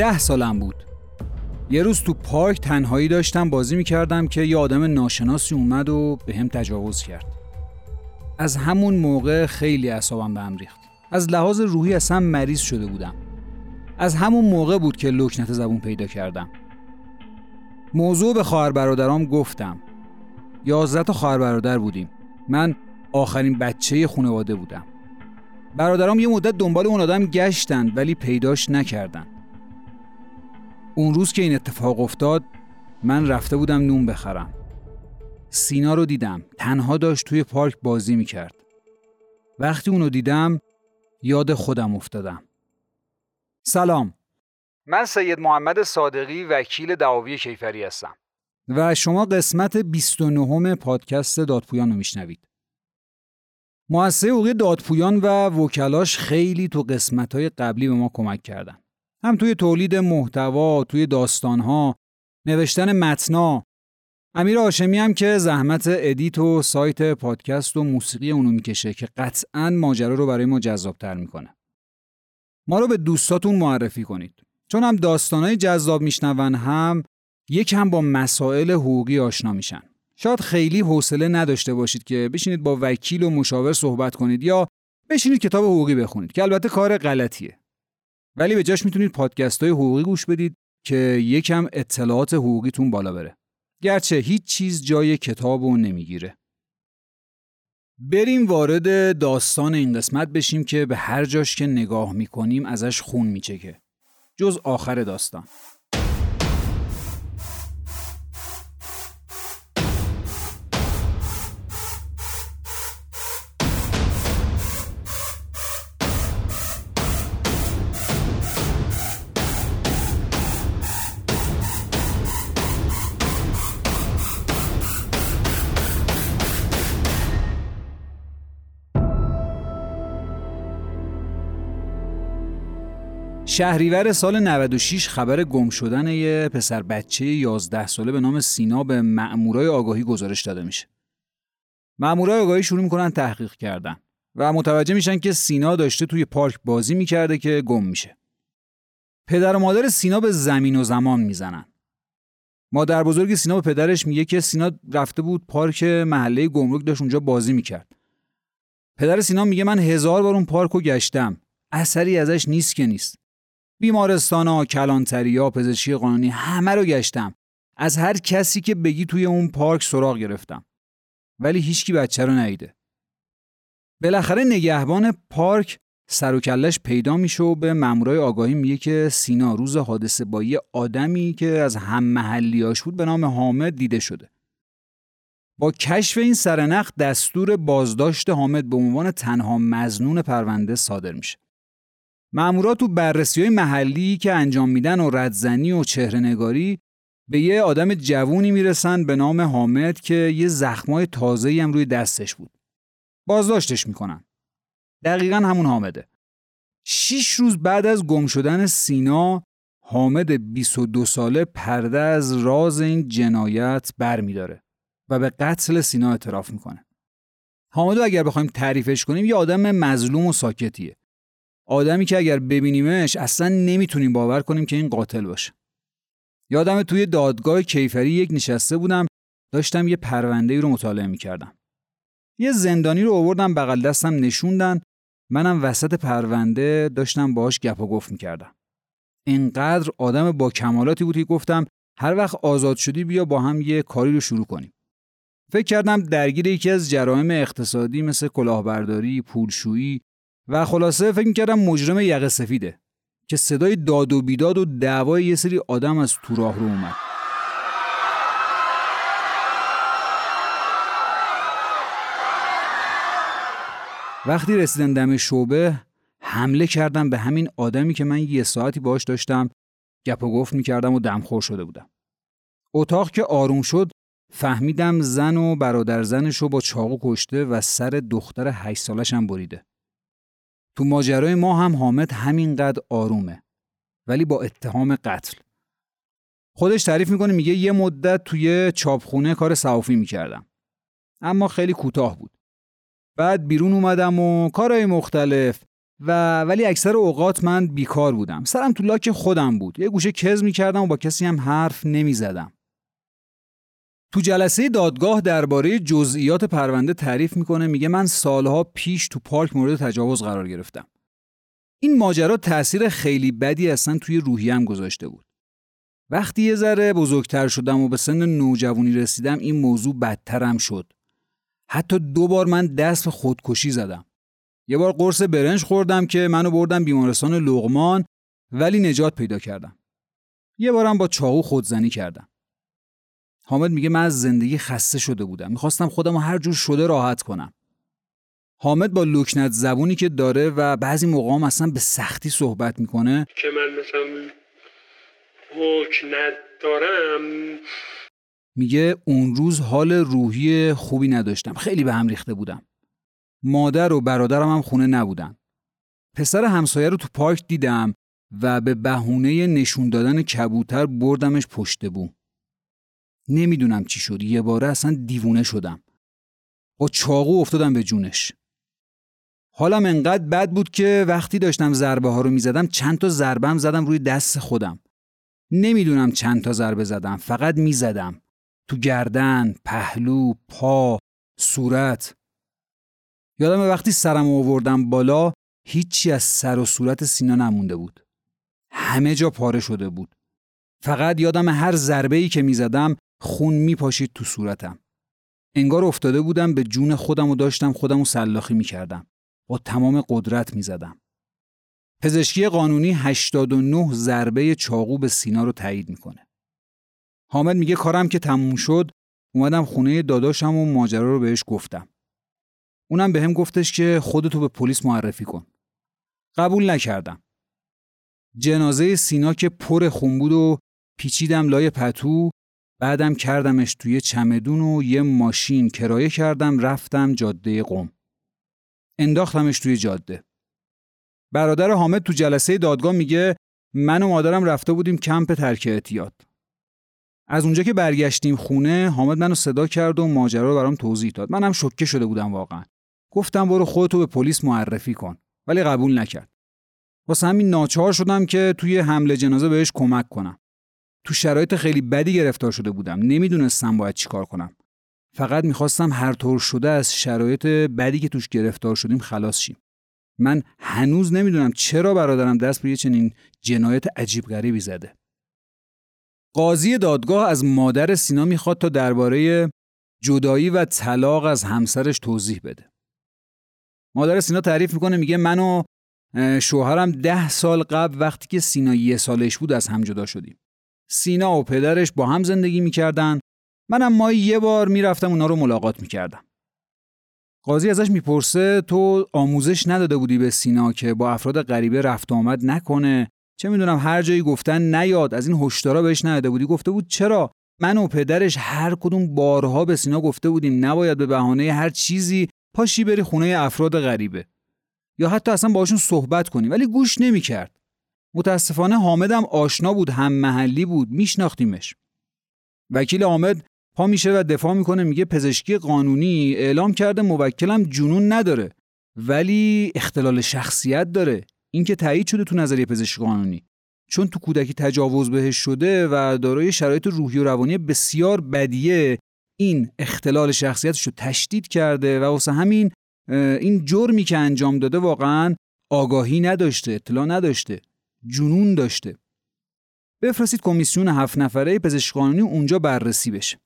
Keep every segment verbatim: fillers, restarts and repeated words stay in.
ده سالم بود. یه روز تو پارک تنهایی داشتم بازی میکردم که یه آدم ناشناسی اومد و به هم تجاوز کرد. از همون موقع خیلی اعصابم به هم ریخت. از لحاظ روحی اصلا مریض شده بودم. از همون موقع بود که لکنت زبون پیدا کردم. موضوع به خواهر برادرام گفتم. یازده تا خواهر برادر بودیم. من آخرین بچه خانواده بودم. برادرام یه مدت دنبال اون آدم گشتن ولی پیداش نکردن. اون روز که این اتفاق افتاد من رفته بودم نون بخرم. سینا رو دیدم. تنها داشت توی پارک بازی میکرد. وقتی اونو دیدم یاد خودم افتادم. سلام، من سید محمد صادقی وکیل دعاوی کیفری هستم و شما قسمت بیست و نهم پادکست دادپویان رو میشنوید. مؤسسه حقوقی دادپویان و وکلاش خیلی تو قسمت‌های قبلی به ما کمک کردن. هم توی تولید محتوا، توی داستان‌ها، نوشتن متنا. امیر هاشمی هم که زحمت ادیت و سایت پادکست و موسیقی اونو میکشه که قطعاً ماجرا رو برای ما جذاب‌تر میکنه. ما رو به دوستاتون معرفی کنید. چون هم داستان‌های جذاب میشنون هم یک هم با مسائل حقوقی آشنا میشن. شاید خیلی حوصله نداشته باشید که بشینید با وکیل و مشاور صحبت کنید یا بشینید کتاب حقوقی بخونید که البته کار غلطیه. ولی به جاش میتونید پادکست‌های حقوقی گوش بدید که یکم اطلاعات حقوقیتون بالا بره. گرچه هیچ چیز جای کتابو نمیگیره. بریم وارد داستان این قسمت بشیم که به هر جاش که نگاه میکنیم ازش خون میچکه. جز آخر داستان. شهریور سال نود و شش خبر گم شدن یه پسر بچه یازده ساله به نام سینا به مأمورای آگاهی گزارش داده میشه. مأمورای آگاهی شروع میکنن تحقیق کردن و متوجه میشن که سینا داشته توی پارک بازی میکرده که گم میشه. پدر و مادر سینا به زمین و زمان میزنن. مادر بزرگ سینا به پدرش میگه که سینا رفته بود پارک محله گمرک، داشت اونجا بازی میکرد. پدر سینا میگه من هزار بار اون پارکو گشتم، اثری ازش نیست که نیست. بیمارستانا، کلانتری‌ها، پزشکی قانونی همه رو گشتم. از هر کسی که بگی توی اون پارک سراغ گرفتم. ولی هیچکی بچه رو ندیده. بالاخره نگهبان پارک سر و کله‌اش پیدا میشه و به مامورای آگاهی میگه که سینا روز حادثه با یه آدمی که از هم محلیاش بود به نام حامد دیده شده. با کشف این سرنخ دستور بازداشت حامد به عنوان تنها مظنون پرونده صادر میشه. مامورا تو بررسی‌های محلی که انجام میدن و ردزنی و چهره‌نگاری به یه آدم جوونی میرسن به نام حامد که یه زخمای تازه‌ای هم روی دستش بود. بازداشتش میکنن. دقیقاً همون حامده. شش روز بعد از گم شدن سینا، حامد بیست و دو ساله پرده از راز این جنایت برمی‌داره و به قتل سینا اعتراف میکنه. حامدو اگر بخوایم تعریفش کنیم یه آدم مظلوم و ساکتیه. آدمی که اگر ببینیمش اصلا نمیتونیم باور کنیم که این قاتل باشه. یادمه توی دادگاه کیفری یک نشسته بودم، داشتم یه پرونده‌ای رو مطالعه میکردم. یه زندانی رو آوردم بغل دستم نشوندن، منم وسط پرونده داشتم باهاش گپ و گفت میکردم. اینقدر آدم با کمالاتی بود که گفتم هر وقت آزاد شدی بیا با هم یه کاری رو شروع کنیم. فکر کردم درگیر یکی از جرایم اقتصادی مثل کلاهبرداری، پولشویی و خلاصه فکر می‌کردم مجرم یقه سفیده که صدای داد و بیداد و دعوای یه سری آدم از تو راه رو اومد. وقتی رسیدم دم شعبه حمله کردم به همین آدمی که من یه ساعتی باهاش داشتم گپ و گفت می‌کردم و دمخور شده بودم. اتاق که آروم شد فهمیدم زن و برادر زنش رو با چاقو کشته و سر دختر هشت سالش هم بریده. تو ماجرای ما هم حامد همینقدر آرومه ولی با اتهام قتل. خودش تعریف میکنه، میگه یه مدت توی چاپخونه کار صحافی میکردم اما خیلی کوتاه بود. بعد بیرون اومدم و کارهای مختلف و ولی اکثر اوقات من بیکار بودم. سرم تو لاک خودم بود. یه گوشه کز می‌کردم و با کسی هم حرف نمی‌زدم. تو جلسه دادگاه درباره جزئیات پرونده تعریف میکنه، میگه من سالها پیش تو پارک مورد تجاوز قرار گرفتم. این ماجرا تأثیر خیلی بدی اصلا توی روحیه‌ام گذاشته بود. وقتی یه ذره بزرگتر شدم و به سن نوجوانی رسیدم این موضوع بدترم شد. حتی دو بار من دست به خودکشی زدم. یه بار قرص برنج خوردم که منو بردم بیمارستان لقمان ولی نجات پیدا کردم. یه بارم با چاقو خودزنی کردم. حامد میگه من از زندگی خسته شده بودم. میخواستم خودم رو هر جور شده راحت کنم. حامد با لکنت زبونی که داره و بعضی موقعام اصلا به سختی صحبت میکنه که من مثلا لکنت دارم. میگه اون روز حال روحی خوبی نداشتم. خیلی به هم ریخته بودم. مادر و برادرم هم خونه نبودن. پسر همسایه رو تو پارک دیدم و به بهونه نشون دادن کبوتر بردمش پشت بوم. نمیدونم چی شد. یه باره اصلا دیوونه شدم. با چاقو افتادم به جونش. حالم انقدر بد بود که وقتی داشتم ضربه ها رو میزدم چند تا ضربم زدم روی دست خودم. نمیدونم چند تا ضربه زدم. فقط میزدم. تو گردن، پهلو، پا، صورت. یادم وقتی سرم آوردم بالا هیچی از سر و صورت سینا نمونده بود. همه جا پاره شده بود. فقط یادم هر ضربه‌ای که میزدم خون میپاشید تو صورتم. انگار افتاده بودم به جون خودم و داشتم خودم رو سلاخی میکردم. با تمام قدرت میزدم. پزشکی قانونی هشتاد و نه ضربه چاقو به سینا رو تایید میکنه. حامد میگه کارم که تموم شد اومدم خونه داداشم و ماجرا رو بهش گفتم. اونم بهم گفتش که خودتو به پلیس معرفی کن. قبول نکردم. جنازه سینا که پر خون بود و پیچیدم لای پتو، بعدم کردمش توی چمدون و یه ماشین کرایه کردم رفتم جاده قم. انداختمش توی جاده. برادر حامد تو جلسه دادگاه میگه من و مادرم رفته بودیم کمپ ترک اعتیاد. از اونجا که برگشتیم خونه حامد منو صدا کرد و ماجرا رو برام توضیح داد. منم شوکه شده بودم واقعا. گفتم برو خودتو به پلیس معرفی کن، ولی قبول نکرد. واسه همین ناچار شدم که توی حمل جنازه بهش کمک کنم. تو شرایط خیلی بدی گرفتار شده بودم. نمیدونستم باید چیکار کنم. فقط میخواستم هر طور شده از شرایط بدی که توش گرفتار شدیم خلاص شیم. من هنوز نمیدونم چرا برادرم دست به چنین جنایت عجیب غریبی زده. قاضی دادگاه از مادر سینا میخواد تا درباره جدایی و طلاق از همسرش توضیح بده. مادر سینا تعریف میکنه، میگه من و شوهرم ده سال قبل وقتی که سینا یه سالش بود از هم جدا شدیم. سینا و پدرش با هم زندگی میکردن. منم ماهی یه بار میرفتم اونا رو ملاقات میکردم. قاضی ازش میپرسه تو آموزش نداده بودی به سینا که با افراد غریبه رفت آمد نکنه؟ چه میدونم هر جایی گفتن نیاد. از این هشدارا بهش نداده بودی؟ گفته بود چرا؟ من و پدرش هر کدوم بارها به سینا گفته بودیم نباید به بهانه هر چیزی پاشی بری خونه افراد غریبه یا حتی اصلا باشون صحبت کنی، ولی گوش نمی‌کرد. متاسفانه حامدم آشنا بود، هم محلی بود، میشناختیمش. وکیل حامد پا میشه و دفاع میکنه، میگه پزشکی قانونی اعلام کرده موکلم جنون نداره ولی اختلال شخصیت داره. این که تایید شده تو نظریه پزشکی قانونی، چون تو کودکی تجاوز بهش شده و دارای شرایط روحی و روانی بسیار بدیه، این اختلال شخصیتش رو تشدید کرده و واسه همین این جرمی که انجام داده واقعا آگاهی نداشته، اطلاع نداشته، جنون داشته. بفرستید کمیسیون هفت نفره پزشکی قانونی اونجا بررسی بشه.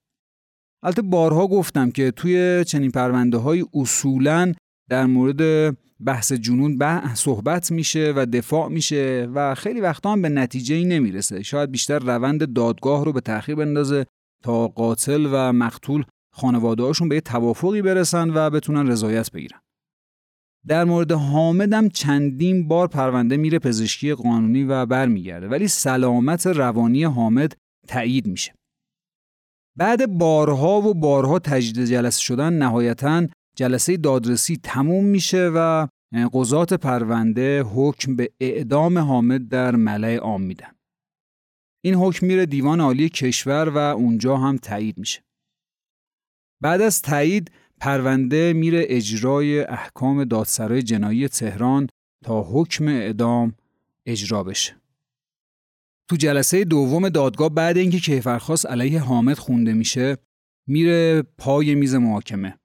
البته بارها گفتم که توی چنین پرونده‌های اصولاً در مورد بحث جنون بحث صحبت میشه و دفاع میشه و خیلی وقتا هم به نتیجه‌ای نمیرسه. شاید بیشتر روند دادگاه رو به تأخیر بندازه تا قاتل و مقتول خانواده‌هاشون به یه توافقی برسن و بتونن رضایت بگیرن. در مورد حامدم چندین بار پرونده میره پزشکی قانونی و برمیگرده، ولی سلامت روانی حامد تأیید میشه. بعد بارها و بارها تجدید جلسه شدن نهایتاً جلسه دادرسی تموم میشه و قضات پرونده حکم به اعدام حامد در ملأ عام میدن. این حکم میره دیوان عالی کشور و اونجا هم تایید میشه. بعد از تایید پرونده میره اجرای احکام دادسرای جنایی تهران تا حکم اعدام اجرا بشه. تو جلسه دوم دادگاه بعد اینکه کیفرخواست علیه حامد خونده میشه، میره پای میز محاکمه.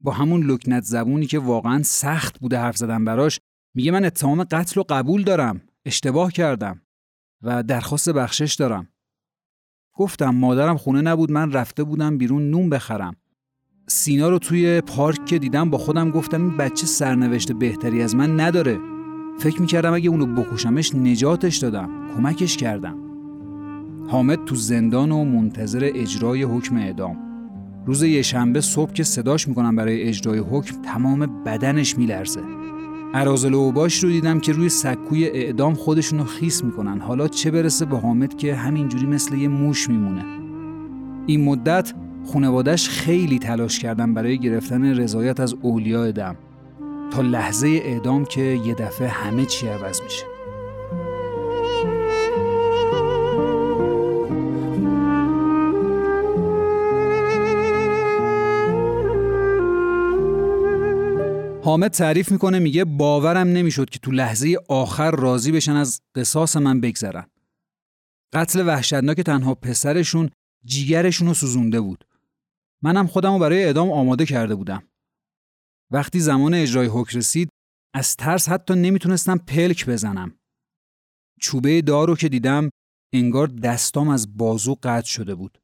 با همون لکنت زبونی که واقعا سخت بوده حرف زدن براش، میگه من اتهام قتل رو قبول دارم، اشتباه کردم و درخواست بخشش دارم. گفتم مادرم خونه نبود، من رفته بودم بیرون نون بخرم. سینا رو توی پارک که دیدم با خودم گفتم این بچه سرنوشت بهتری از من نداره. فکر میکردم اگه اونو بکشمش نجاتش دادم، کمکش کردم. حامد تو زندان و منتظر اجرای حکم اعدام. روز یه شنبه صبح که صداش میکنم برای اجرای حکم، تمام بدنش میلرزه. اراذل و باش رو دیدم که روی سکوی اعدام خودشونو خیس میکنن. حالا چه برسه به حامد که همینجوری مثل یه موش میمونه. این مدت خانواده‌اش خیلی تلاش کردن برای گرفتن رضایت از اولیاء دم، تا لحظه اعدام که یه دفعه همه چی عوض میشه. حامد تعریف میکنه، میگه باورم نمیشد که تو لحظه آخر راضی بشن از قصاص من بگذرن. قتل وحشتناک تنها پسرشون جیگرشون رو سوزونده بود. منم خودم رو برای اعدام آماده کرده بودم. وقتی زمان اجرای حکم رسید، از ترس حتی نمیتونستم پلک بزنم. چوبه دار رو که دیدم، انگار دستام از بازو قطع شده بود.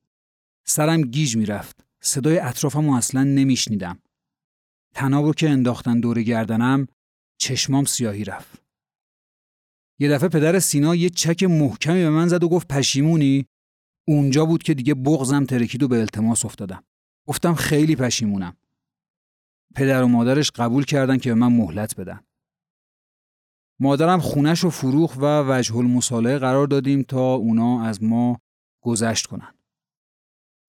سرم گیج میرفت. صدای اطرافم رو اصلا نمیشنیدم. تناب رو که انداختن دور گردنم، چشمام سیاهی رفت. یه دفعه پدر سینا یه چک محکمی به من زد و گفت پشیمونی؟ اونجا بود که دیگه بغضم ترکید و به التماس افتادم. گفتم خیلی پشیمونم. پدر و مادرش قبول کردن که به من مهلت بدن. مادرم خونش رو فروخت و وجه المصالحه قرار دادیم تا اونا از ما گذشت کنن.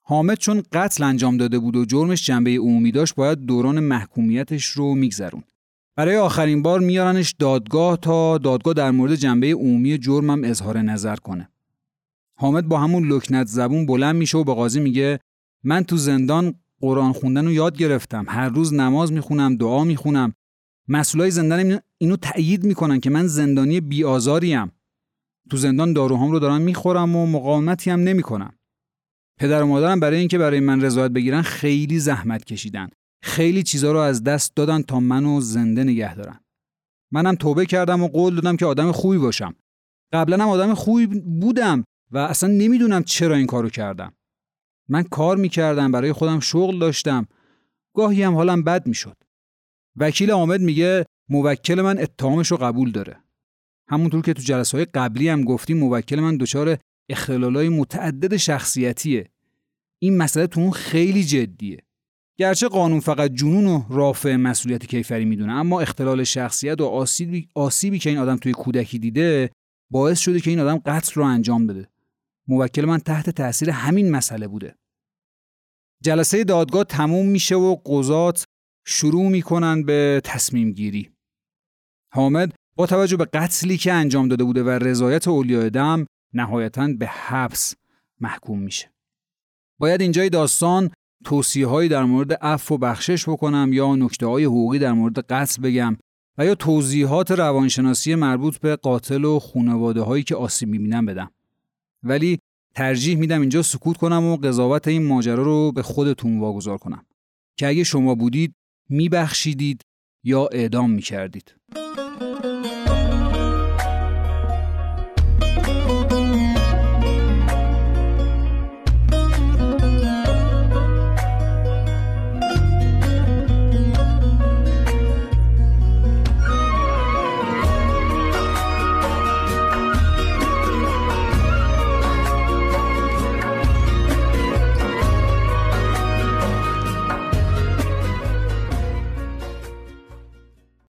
حامد چون قتل انجام داده بود و جرمش جنبه عمومی داشت، باید دوران محکومیتش رو میگذرون. برای آخرین بار میارنش دادگاه تا دادگاه در مورد جنبه عمومی جرمم اظهار نظر کنه. حامد با همون لکنت زبون بلند میشه و به قاضی میگه من تو زندان قرآن خوندن رو یاد گرفتم، هر روز نماز میخونم، دعا میخونم. مسئولای زندان اینو تأیید میکنن که من زندانی بی‌آزاریم. تو زندان داروهام رو دارم میخورم و مقاومتی هم نمیکنم. پدر و مادرم برای اینکه برای من رضایت بگیرن خیلی زحمت کشیدن. خیلی چیزا رو از دست دادن تا منو زنده نگه دارن. منم توبه کردم و قول دادم که آدم خوبی باشم. قبلا هم آدم خوبی بودم و اصلا نمیدونم چرا این کارو کردم. من کار میکردم، برای خودم شغل داشتم، گاهی هم حالم بد میشد. وکیل حامد میگه موکل من اتهامش رو قبول داره. همونطور که تو جلسه‌های قبلی هم گفتیم، موکل من دچار اختلالای متعدد شخصیتیه. این مسئله تو اون خیلی جدیه. گرچه قانون فقط جنون و رافع مسئولیت کیفری میدونه، اما اختلال شخصیت و آسیبی آسیبی که این آدم توی کودکی دیده باعث شده که این آدم قتل رو انجام بده. موکل من تحت تأثیر همین مسئله بوده. جلسه دادگاه تموم میشه و قضات شروع میکنن به تصمیم گیری. حامد با توجه به قتلی که انجام داده بوده و رضایت اولیاء دم، نهایتاً به حبس محکوم میشه. باید اینجای داستان توصیه‌هایی در مورد عفو و بخشش بکنم یا نکته‌های حقوقی در مورد قتل بگم و یا توضیحات روانشناسی مربوط به قاتل و خانواده‌هایی که آسیب می‌بینن بدم. ولی ترجیح میدم اینجا سکوت کنم و قضاوت این ماجرا رو به خودتون واگذار کنم که اگه شما بودید میبخشیدید یا اعدام میکردید.